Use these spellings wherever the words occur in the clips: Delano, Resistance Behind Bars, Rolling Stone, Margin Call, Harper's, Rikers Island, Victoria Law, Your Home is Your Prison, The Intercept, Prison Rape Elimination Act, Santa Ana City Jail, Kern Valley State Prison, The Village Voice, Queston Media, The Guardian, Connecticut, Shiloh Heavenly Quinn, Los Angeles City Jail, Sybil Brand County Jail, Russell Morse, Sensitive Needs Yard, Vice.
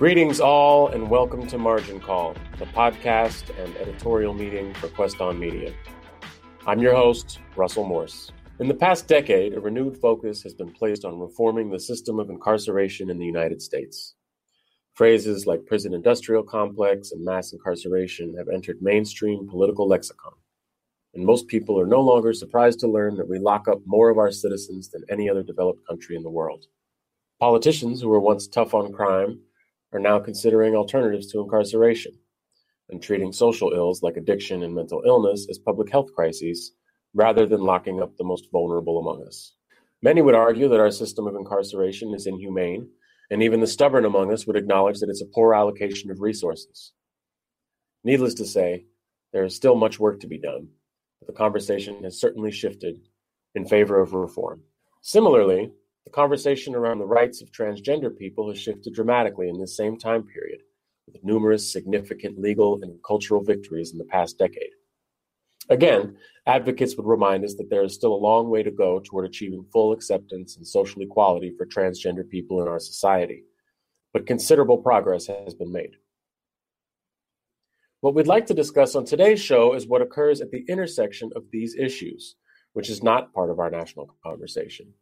Greetings all, and welcome to Margin Call, the podcast and editorial meeting for Queston Media. I'm your host, Russell Morse. In the past decade, a renewed focus has been placed on reforming the system of incarceration in the United States. Phrases like prison industrial complex and mass incarceration have entered mainstream political lexicon, and most people are no longer surprised to learn that we lock up more of our citizens than any other developed country in the world. Politicians who were once tough on crime are now considering alternatives to incarceration and treating social ills like addiction and mental illness as public health crises rather than locking up the most vulnerable among us. Many would argue that our system of incarceration is inhumane, and even the stubborn among us would acknowledge that it's a poor allocation of resources. Needless to say, there is still much work to be done, but the conversation has certainly shifted in favor of reform. Similarly, the conversation around the rights of transgender people has shifted dramatically in this same time period, with numerous significant legal and cultural victories in the past decade. Again, advocates would remind us that there is still a long way to go toward achieving full acceptance and social equality for transgender people in our society, but considerable progress has been made. What we'd like to discuss on today's show is what occurs at the intersection of these issues, which is not part of our national conversation.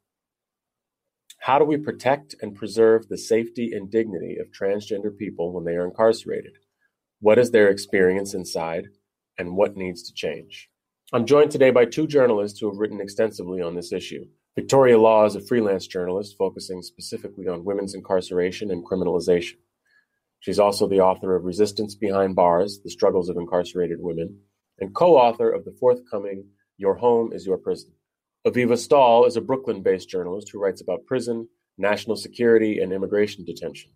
How do we protect and preserve the safety and dignity of transgender people when they are incarcerated? What is their experience inside, and what needs to change? I'm joined today by two journalists who have written extensively on this issue. Victoria Law is a freelance journalist focusing specifically on women's incarceration and criminalization. She's also the author of Resistance Behind Bars, The Struggles of Incarcerated Women, and co-author of the forthcoming Your Home is Your Prison. Aviva Stahl is a Brooklyn-based journalist who writes about prison, national security, and immigration detention.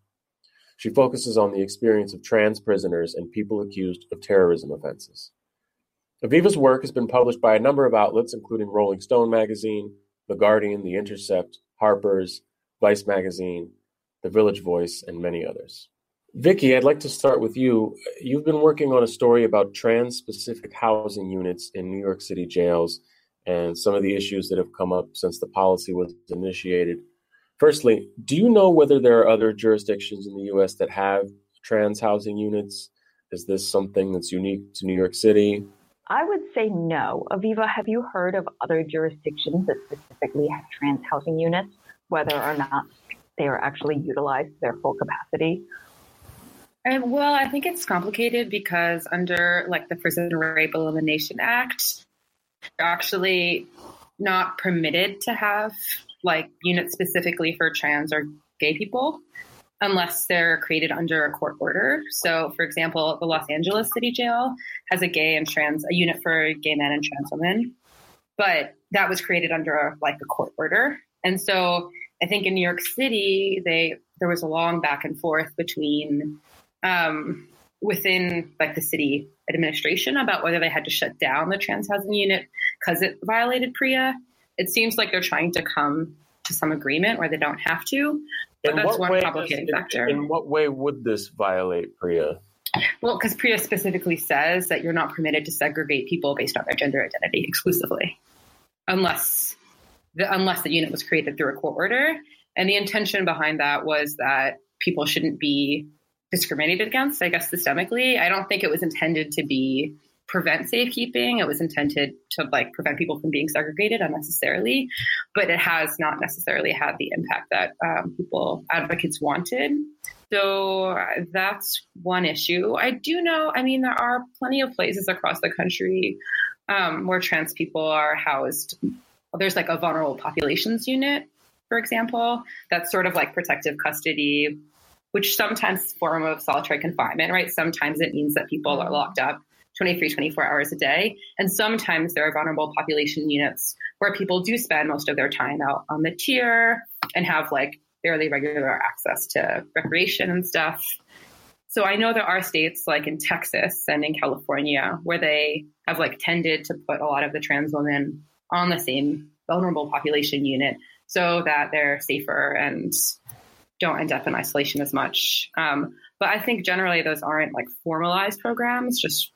She focuses on the experience of trans prisoners and people accused of terrorism offenses. Aviva's work has been published by a number of outlets, including Rolling Stone magazine, The Guardian, The Intercept, Harper's, Vice magazine, The Village Voice, and many others. Vicki, I'd like to start with you. You've been working on a story about trans-specific housing units in New York City jails and some of the issues that have come up since the policy was initiated. Firstly, do you know whether there are other jurisdictions in the U.S. that have trans housing units? Is this something that's unique to New York City? I would say no. Aviva, have you heard of other jurisdictions that specifically have trans housing units, whether or not they are actually utilized to their full capacity? Well, I think it's complicated because under the Prison Rape Elimination Act, they're actually not permitted to have units specifically for trans or gay people unless they're created under a court order. So, for example, the Los Angeles City Jail has a unit for gay men and trans women, but that was created under a court order. And so I think in New York City, there was a long back and forth between within the city administration about whether they had to shut down the trans housing unit because it violated PREA. It seems like they're trying to come to some agreement where they don't have to, but that's one complicating factor. In what way would this violate PREA? Well, because PREA specifically says that you're not permitted to segregate people based on their gender identity exclusively, unless the unit was created through a court order. And the intention behind that was that people shouldn't be discriminated against, I guess, systemically. I don't think it was intended to prevent safekeeping. It was intended to prevent people from being segregated unnecessarily, but it has not necessarily had the impact that advocates wanted. So that's one issue. I do know, there are plenty of places across the country where trans people are housed. There's a vulnerable populations unit, for example, that's sort of protective custody, which sometimes is a form of solitary confinement, right? Sometimes it means that people are locked up 24 hours a day. And sometimes there are vulnerable population units where people do spend most of their time out on the tier and have fairly regular access to recreation and stuff. So I know there are states in Texas and in California where they have tended to put a lot of the trans women on the same vulnerable population unit so that they're safer and don't end up in isolation as much. But I think generally those aren't formalized programs, just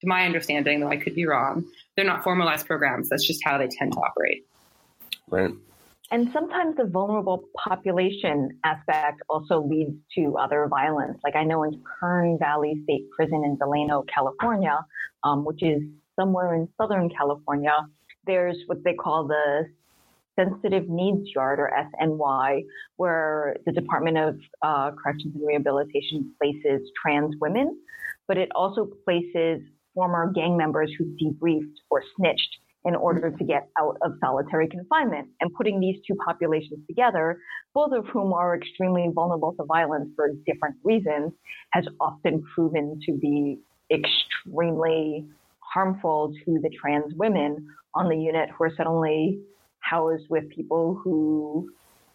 to my understanding, though I could be wrong. They're not formalized programs. That's just how they tend to operate. Right. And sometimes the vulnerable population aspect also leads to other violence. Like I know in Kern Valley State Prison in Delano, California, which is somewhere in Southern California, there's what they call the Sensitive Needs Yard, or SNY, where the Department of Corrections and Rehabilitation places trans women, but it also places former gang members who debriefed or snitched in order to get out of solitary confinement. And putting these two populations together, both of whom are extremely vulnerable to violence for different reasons, has often proven to be extremely harmful to the trans women on the unit who are suddenly housed with people who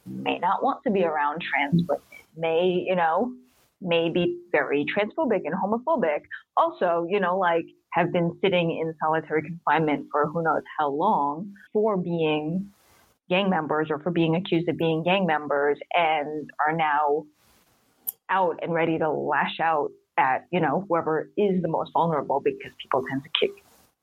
may not want to be around trans women, may be very transphobic and homophobic. Also, have been sitting in solitary confinement for who knows how long for being gang members or for being accused of being gang members, and are now out and ready to lash out at, whoever is the most vulnerable, because people tend to kick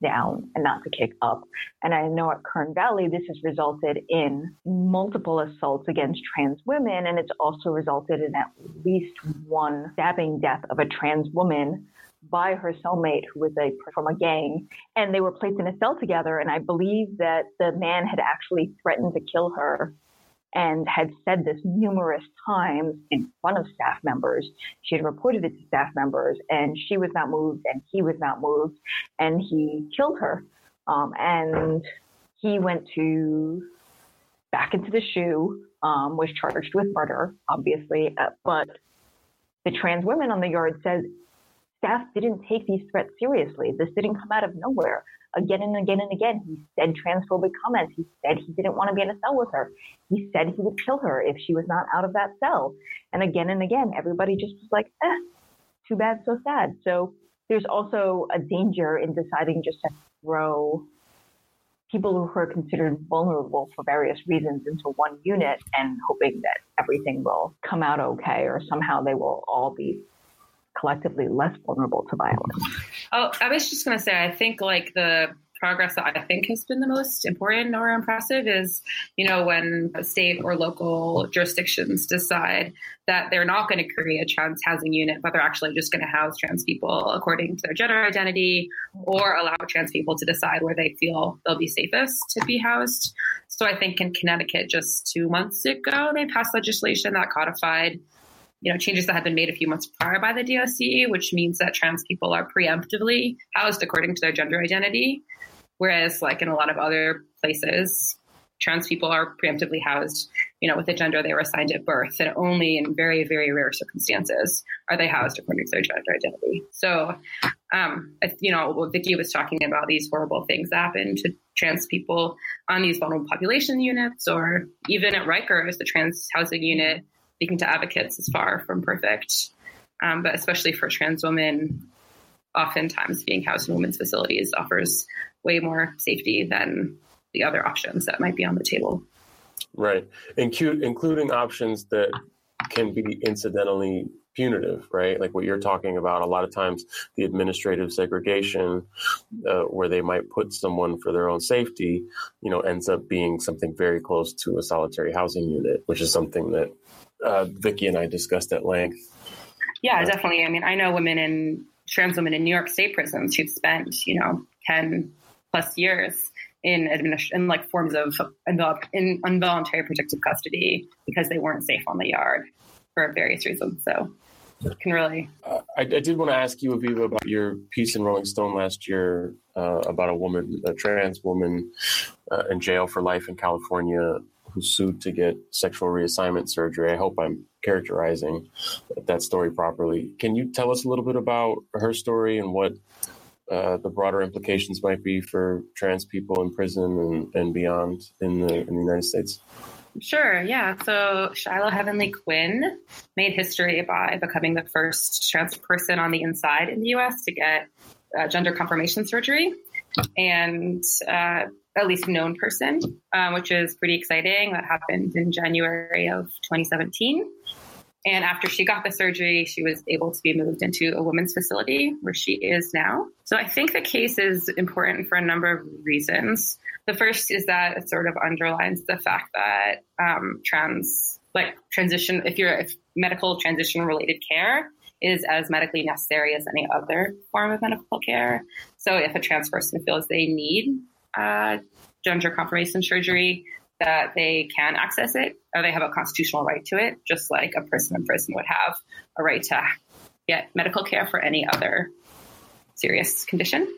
down and not to kick up. And I know at Kern Valley, this has resulted in multiple assaults against trans women, and it's also resulted in at least one stabbing death of a trans woman by her cellmate, who was from a gang, and they were placed in a cell together. And I believe that the man had actually threatened to kill her and had said this numerous times in front of staff members. She had reported it to staff members, and she was not moved, and he was not moved, and he killed her. And he went back into the shoe, was charged with murder, obviously. But the trans women on the yard says staff didn't take these threats seriously. This didn't come out of nowhere. Again and again and again, he said transphobic comments. He said he didn't want to be in a cell with her. He said he would kill her if she was not out of that cell. And again, everybody just was like, too bad, so sad. So there's also a danger in deciding just to throw people who are considered vulnerable for various reasons into one unit and hoping that everything will come out okay, or somehow they will all be collectively less vulnerable to violence. Oh, I was just going to say, I think the progress that I think has been the most important or impressive is, when state or local jurisdictions decide that they're not going to create a trans housing unit, but they're actually just going to house trans people according to their gender identity, or allow trans people to decide where they feel they'll be safest to be housed. So I think in Connecticut, just 2 months ago, they passed legislation that codified changes that had been made a few months prior by the DOC, which means that trans people are preemptively housed according to their gender identity. Whereas in a lot of other places, trans people are preemptively housed, with the gender they were assigned at birth, and only in very, very rare circumstances are they housed according to their gender identity. So, Vicki was talking about these horrible things that happen to trans people on these vulnerable population units, or even at Rikers, the trans housing unit, speaking to advocates, is far from perfect, but especially for trans women, oftentimes being housed in women's facilities offers way more safety than the other options that might be on the table. Right, including options that can be incidentally punitive, right? Like what you're talking about, a lot of times the administrative segregation, where they might put someone for their own safety, ends up being something very close to a solitary housing unit, which is something that Vicki and I discussed at length. Yeah, definitely. I mean, I know trans women in New York State prisons who've spent, 10 plus years in forms of involuntary protective custody because they weren't safe on the yard for various reasons. So it can really. I did want to ask you, Aviva, about your piece in Rolling Stone last year about a trans woman in jail for life in California, who sued to get sexual reassignment surgery. I hope I'm characterizing that story properly. Can you tell us a little bit about her story and what the broader implications might be for trans people in prison and beyond in the United States? Sure, yeah. So Shiloh Heavenly Quinn made history by becoming the first trans person on the inside in the U.S. to get gender confirmation surgery, and at least known person, which is pretty exciting. That happened in January of 2017. And after she got the surgery, she was able to be moved into a women's facility where she is now. So I think the case is important for a number of reasons. The first is that it sort of underlines the fact that if medical transition related care is as medically necessary as any other form of medical care. So if a trans person feels they need gender confirmation surgery, that they can access it, or they have a constitutional right to it, just like a person in prison would have a right to get medical care for any other serious condition.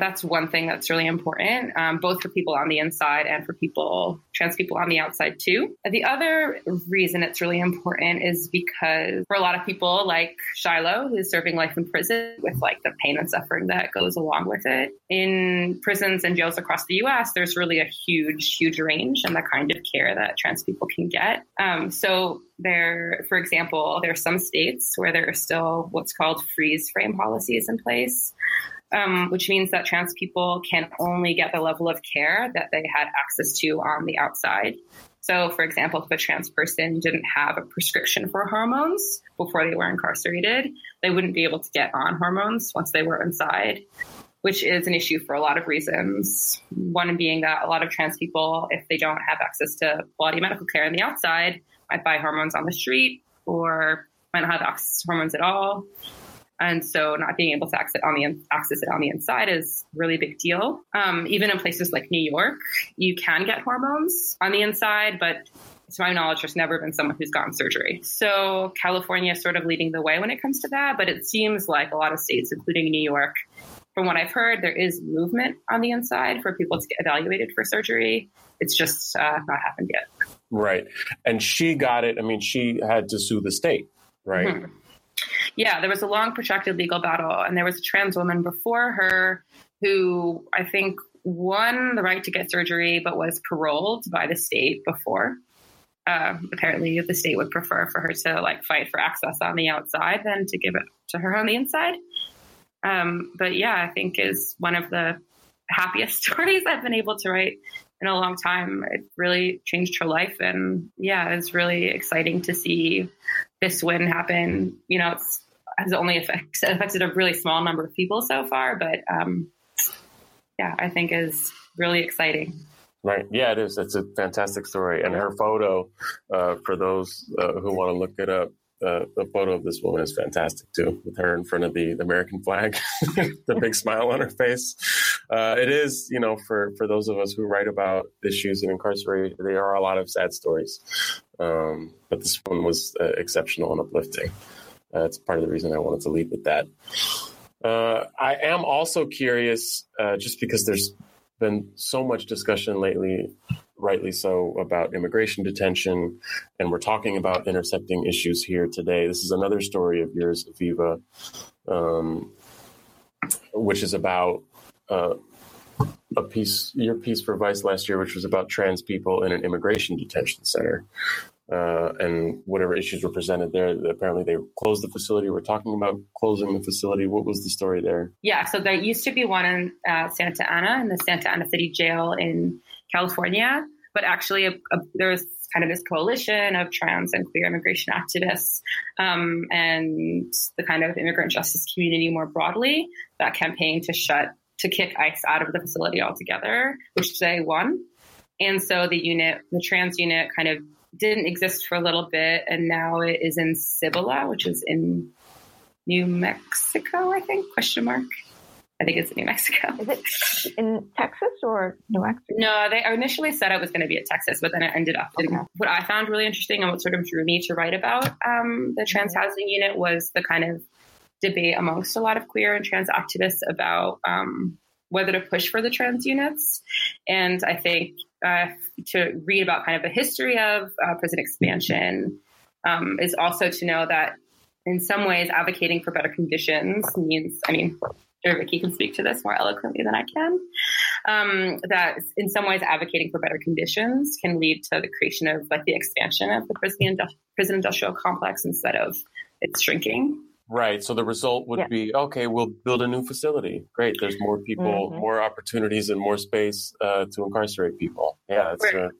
That's one thing that's really important, both for people on the inside and for trans people on the outside too. The other reason it's really important is because for a lot of people like Shiloh, who's serving life in prison with like the pain and suffering that goes along with it, in prisons and jails across the U.S., there's really a huge, huge range in the kind of care that trans people can get. For example, there are some states where there are still what's called freeze frame policies in place, which means that trans people can only get the level of care that they had access to on the outside. So, for example, if a trans person didn't have a prescription for hormones before they were incarcerated, they wouldn't be able to get on hormones once they were inside, which is an issue for a lot of reasons. One being that a lot of trans people, if they don't have access to quality medical care on the outside, might buy hormones on the street or might not have access to hormones at all. And so not being able to access it on the inside is a really big deal. Even in places like New York, you can get hormones on the inside, but to my knowledge, there's never been someone who's gotten surgery. So California is sort of leading the way when it comes to that, but it seems like a lot of states, including New York, from what I've heard, there is movement on the inside for people to get evaluated for surgery. It's just not happened yet. Right. And she got it. I mean, she had to sue the state, right? Mm-hmm. Yeah, there was a long protracted legal battle, and there was a trans woman before her who I think won the right to get surgery but was paroled by the state before. Apparently, the state would prefer for her to fight for access on the outside than to give it to her on the inside. But yeah, I think is one of the happiest stories I've been able to write in a long time. It really changed her life, and yeah, it's really exciting to see this win happen. You know, it's only affected a really small number of people so far, but yeah, I think is really exciting. Right. Yeah, it is. It's a fantastic story. And her photo, for those who want to look it up, the photo of this woman is fantastic too, with her in front of the American flag, the big smile on her face. It is, you know, for those of us who write about issues in incarceration, there are a lot of sad stories. But this one was exceptional and uplifting. That's part of the reason I wanted to lead with that. I am also curious, just because there's been so much discussion lately, rightly so, about immigration detention, and we're talking about intersecting issues here today. This is another story of yours, Aviva, which is about your piece for Vice last year, which was about trans people in an immigration detention center, and whatever issues were presented there. Apparently they closed the facility. We're talking about closing the facility. What was the story there? Yeah, so there used to be one in Santa Ana, in the Santa Ana City Jail in California, but actually there was kind of this coalition of trans and queer immigration activists and the kind of immigrant justice community more broadly that campaigned to kick ICE out of the facility altogether, which they won. And so the trans unit kind of didn't exist for a little bit, and now it is in Cibola, which is in New Mexico, I think, I think it's in New Mexico. Is it in Texas or New Mexico? No, they initially said it was going to be in Texas, but then it ended up in what I found really interesting and what sort of drew me to write about the trans housing unit was the kind of debate amongst a lot of queer and trans activists about whether to push for the trans units. And I think to read about kind of the history of prison expansion is also to know that in some ways advocating for better conditions means, Vicky can speak to this more eloquently than I can, that in some ways advocating for better conditions can lead to the creation of the expansion of the prison industrial complex instead of its shrinking. Right. So the result would be, okay, we'll build a new facility. Great. There's more people, more opportunities, and more space to incarcerate people. Yeah, that's a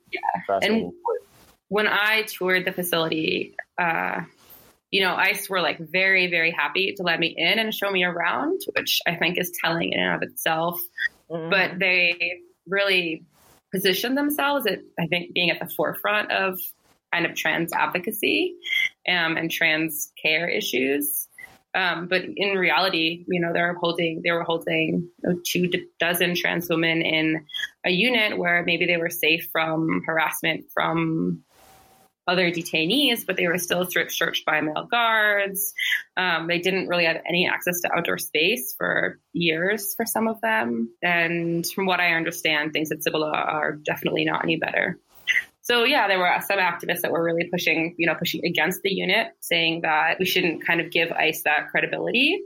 fascinating point. when I toured the facility, ICE were like very, very happy to let me in and show me around, which I think is telling in and of itself. Mm-hmm. But they really positioned themselves at, I think, being at the forefront of kind of trans advocacy and trans care issues. But in reality, they were holding 2 dozen trans women in a unit where maybe they were safe from harassment from other detainees, but they were still searched by male guards. They didn't really have any access to outdoor space for years for some of them. And from what I understand, things at Cibola are definitely not any better. So yeah, there were some activists that were really pushing against the unit, saying that we shouldn't kind of give ICE that credibility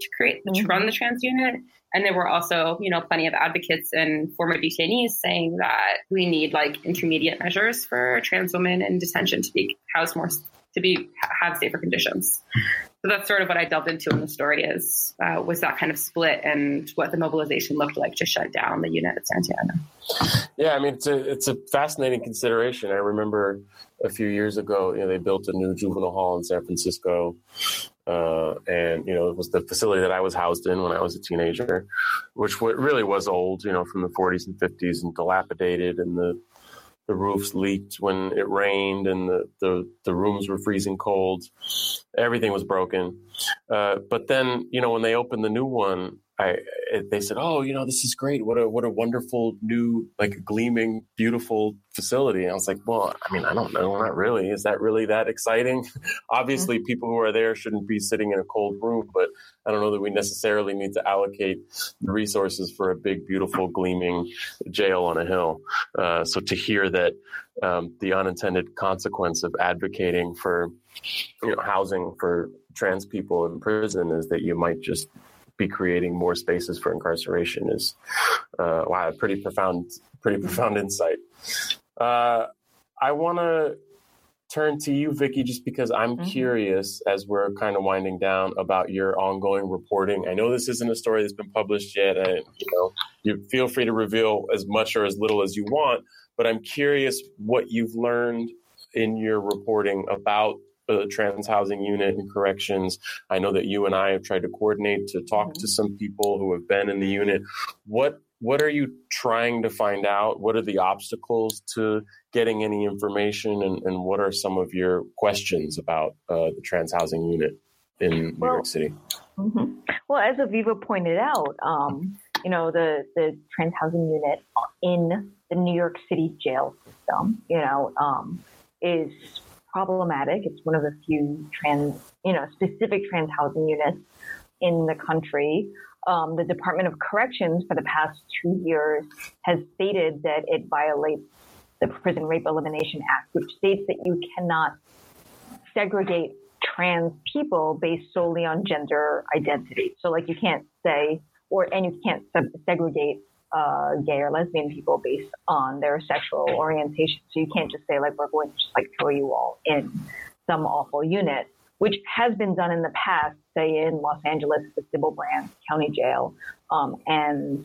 to run the trans unit. And there were also, plenty of advocates and former detainees saying that we need like intermediate measures for trans women in detention to be housed more, to have safer conditions. So that's sort of what I delved into in the story was that kind of split and what the mobilization looked like to shut down the unit at Santa Ana. Yeah, I mean, it's a fascinating consideration. I remember a few years ago, they built a new juvenile hall in San Francisco. And it was the facility that I was housed in when I was a teenager, which really was old, from the 40s and 50s and dilapidated, and the roofs leaked when it rained, and the rooms were freezing cold. Everything was broken. But then, when they opened the new one, they said, "Oh, this is great. What a wonderful new, like, gleaming, beautiful facility." And I was like, "Well, I mean, I don't know. Not really. Is that really that exciting?" Obviously, people who are there shouldn't be sitting in a cold room, but I don't know that we necessarily need to allocate the resources for a big, beautiful, gleaming jail on a hill. So to hear that the unintended consequence of advocating for, housing for trans people in prison is that you might just be creating more spaces for incarceration is a pretty profound insight. I want to turn to you, Vicky, just because I'm curious, as we're kind of winding down, about your ongoing reporting. I know this isn't a story that's been published yet, and you feel free to reveal as much or as little as you want, but I'm curious what you've learned in your reporting about the trans housing unit and corrections. I know that you and I have tried to coordinate to talk to some people who have been in the unit. What are you trying to find out? What are the obstacles to getting any information? And what are some of your questions about the trans housing unit in New York City? Mm-hmm. Well, as Aviva pointed out, the trans housing unit in the New York City jail system, is problematic. It's one of the few specific trans housing units in the country. The Department of Corrections for the past 2 years has stated that it violates the Prison Rape Elimination Act, which states that you cannot segregate trans people based solely on gender identity. So, like, you can't say, and you can't segregate gay or lesbian people based on their sexual orientation. So you can't just say, like, we're going to just, like, throw you all in some awful unit, which has been done in the past, say in Los Angeles, the Sybil Brand County Jail, and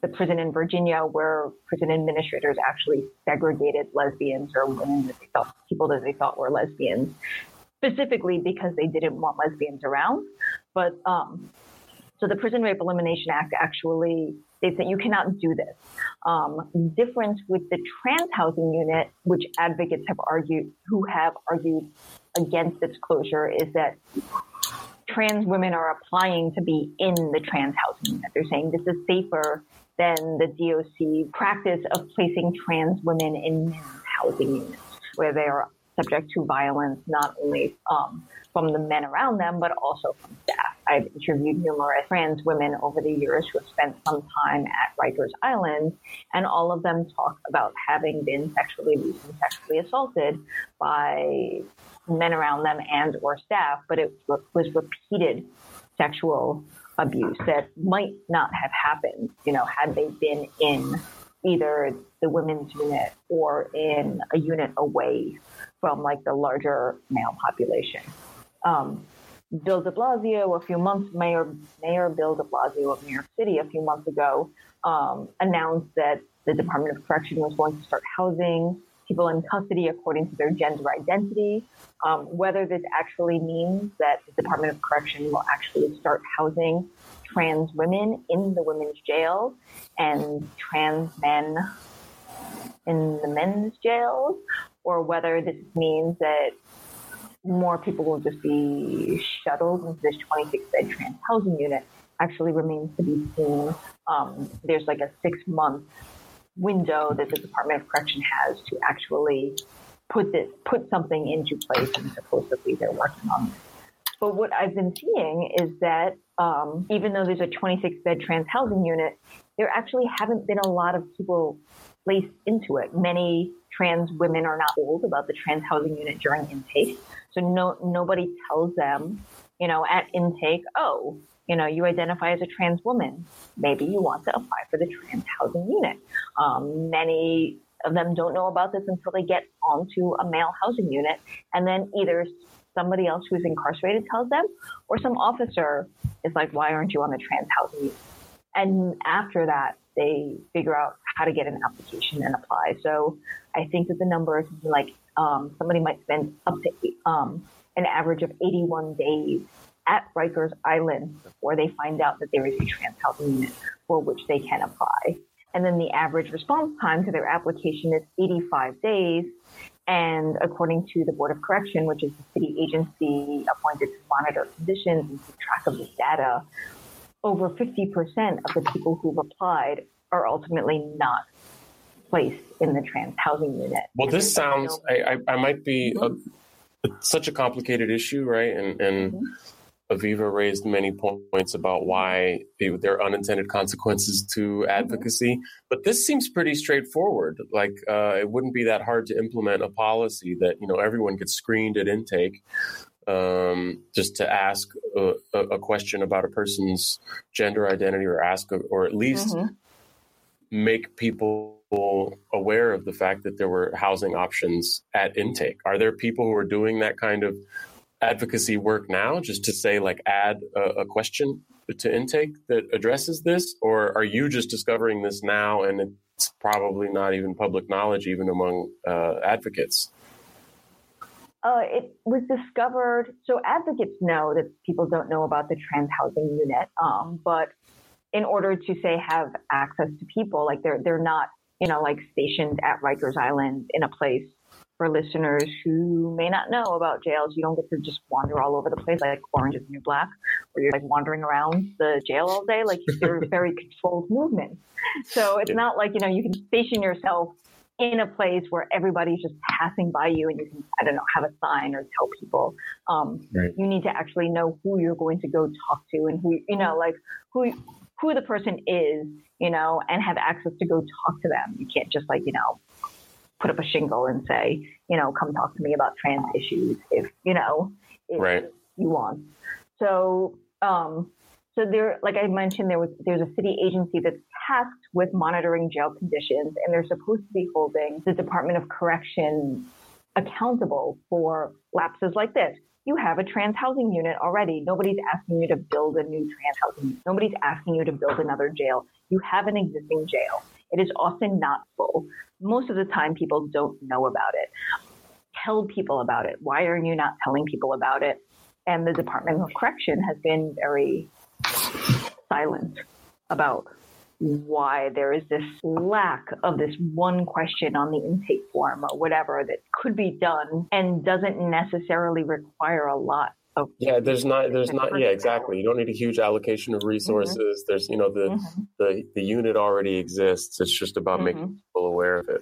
the prison in Virginia, where prison administrators actually segregated lesbians or women that they thought, people that they thought were lesbians, specifically because they didn't want lesbians around. But so the Prison Rape Elimination Act actually states that you cannot do this. Difference with the trans housing unit, which advocates have argued against its closure, is that trans women are applying to be in the trans housing unit. They're saying this is safer than the DOC practice of placing trans women in men's housing units, where they are subject to violence, not only from the men around them, but also from staff. I've interviewed numerous trans women over the years who have spent some time at Rikers Island, and all of them talk about having been sexually abused and sexually assaulted by men around them and or staff, but it was repeated sexual abuse that might not have happened, had they been in either the women's unit or in a unit away from, like, the larger male population. Bill de Blasio, Mayor Bill de Blasio of New York City a few months ago, announced that the Department of Correction was going to start housing people in custody according to their gender identity, whether this actually means that the Department of Correction will actually start housing trans women in the women's jail and trans men in the men's jails, or whether this means that more people will just be shuttled into this 26-bed trans housing unit actually remains to be seen. There's like a 6-month window that the Department of Correction has to actually put something into place, and supposedly they're working on this. But what I've been seeing is that even though there's a 26-bed trans housing unit, there actually haven't been a lot of people placed into it. Many trans women are not told about the trans housing unit during intake. So nobody tells them, at intake, you identify as a trans woman. Maybe you want to apply for the trans housing unit. Many of them don't know about this until they get onto a male housing unit. And then either somebody else who's incarcerated tells them, or some officer is like, why aren't you on the trans housing unit? And after that, they figure out how to get an application and apply. So I think that the number is like somebody might spend up to an average of 81 days at Rikers Island before they find out that there is a trans housing unit for which they can apply. And then the average response time to their application is 85 days. And according to the Board of Correction, which is the city agency appointed to monitor conditions and keep track of this data, over 50% of the people who've applied are ultimately not placed in the trans housing unit. Well, this sounds, I might be, it's such a complicated issue, right? And mm-hmm. Aviva raised many points about why there are unintended consequences to advocacy, mm-hmm. but this seems pretty straightforward. Like it wouldn't be that hard to implement a policy that, everyone gets screened at intake. Just to ask a question about a person's gender identity, or at least mm-hmm. make people aware of the fact that there were housing options at intake. Are there people who are doing that kind of advocacy work now, just to say, like, add a question to intake that addresses this? Or are you just discovering this now and it's probably not even public knowledge, even among advocates? It was discovered, so advocates know that people don't know about the trans housing unit, but in order to, say, have access to people, like they're not, like stationed at Rikers Island in a place for listeners who may not know about jails. You don't get to just wander all over the place like Orange is the New Black, where you're like wandering around the jail all day. Like they're very controlled movements. So it's not like, you can station yourself in a place where everybody's just passing by you and you can, have a sign or tell people. Right. You need to actually know who you're going to go talk to and who, who the person is, and have access to go talk to them. You can't just put up a shingle and say, come talk to me about trans issues if right. you want. So, so there, like I mentioned, there's a city agency that's tasked with monitoring jail conditions, and they're supposed to be holding the Department of Correction accountable for lapses like this. You have a trans housing unit already. Nobody's asking you to build a new trans housing unit. Nobody's asking you to build another jail. You have an existing jail. It is often not full. Most of the time, people don't know about it. Tell people about it. Why are you not telling people about it? And the Department of Correction has been very silent about why there is this lack of this one question on the intake form or whatever that could be done and doesn't necessarily require a lot of exactly. You don't need a huge allocation of resources. Mm-hmm. There's mm-hmm. the unit already exists. It's just about mm-hmm. making people aware of it.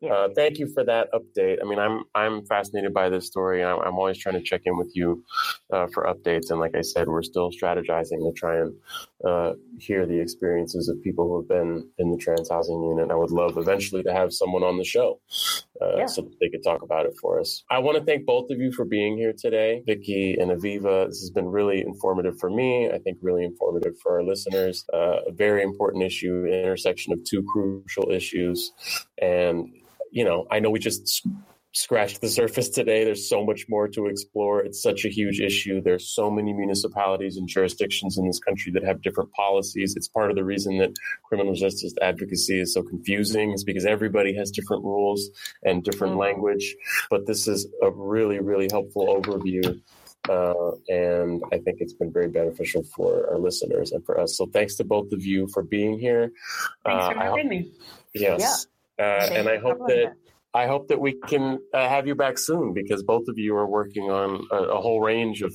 Yeah. Thank you for that update. I mean, I'm fascinated by this story. I'm always trying to check in with you for updates. And like I said, we're still strategizing to try and hear the experiences of people who have been in the trans housing unit. I would love eventually to have someone on the show so that they could talk about it for us. I want to thank both of you for being here today, Vicky and Aviva. This has been really informative for me. I think really informative for our listeners. A very important issue, intersection of two crucial issues. And I know we just scratched the surface today. There's so much more to explore. It's such a huge issue. There's so many municipalities and jurisdictions in this country that have different policies. It's part of the reason that criminal justice advocacy is so confusing, is because everybody has different rules and different language. But this is a really, really helpful overview. And I think it's been very beneficial for our listeners and for us. So thanks to both of you for being here. Thanks for having me. Yes. Yeah. And I hope that we can have you back soon, because both of you are working on a whole range of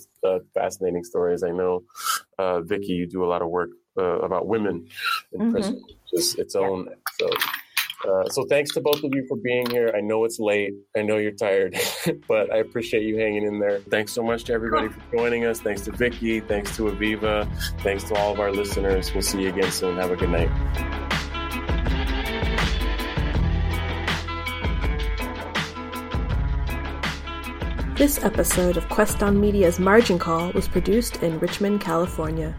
fascinating stories. I know, Vicky, you do a lot of work about women in prison, just its own. So, thanks to both of you for being here. I know it's late. I know you're tired, but I appreciate you hanging in there. Thanks so much to everybody for joining us. Thanks to Vicky. Thanks to Aviva. Thanks to all of our listeners. We'll see you again soon. Have a good night. This episode of Queston Media's Margin Call was produced in Richmond, California.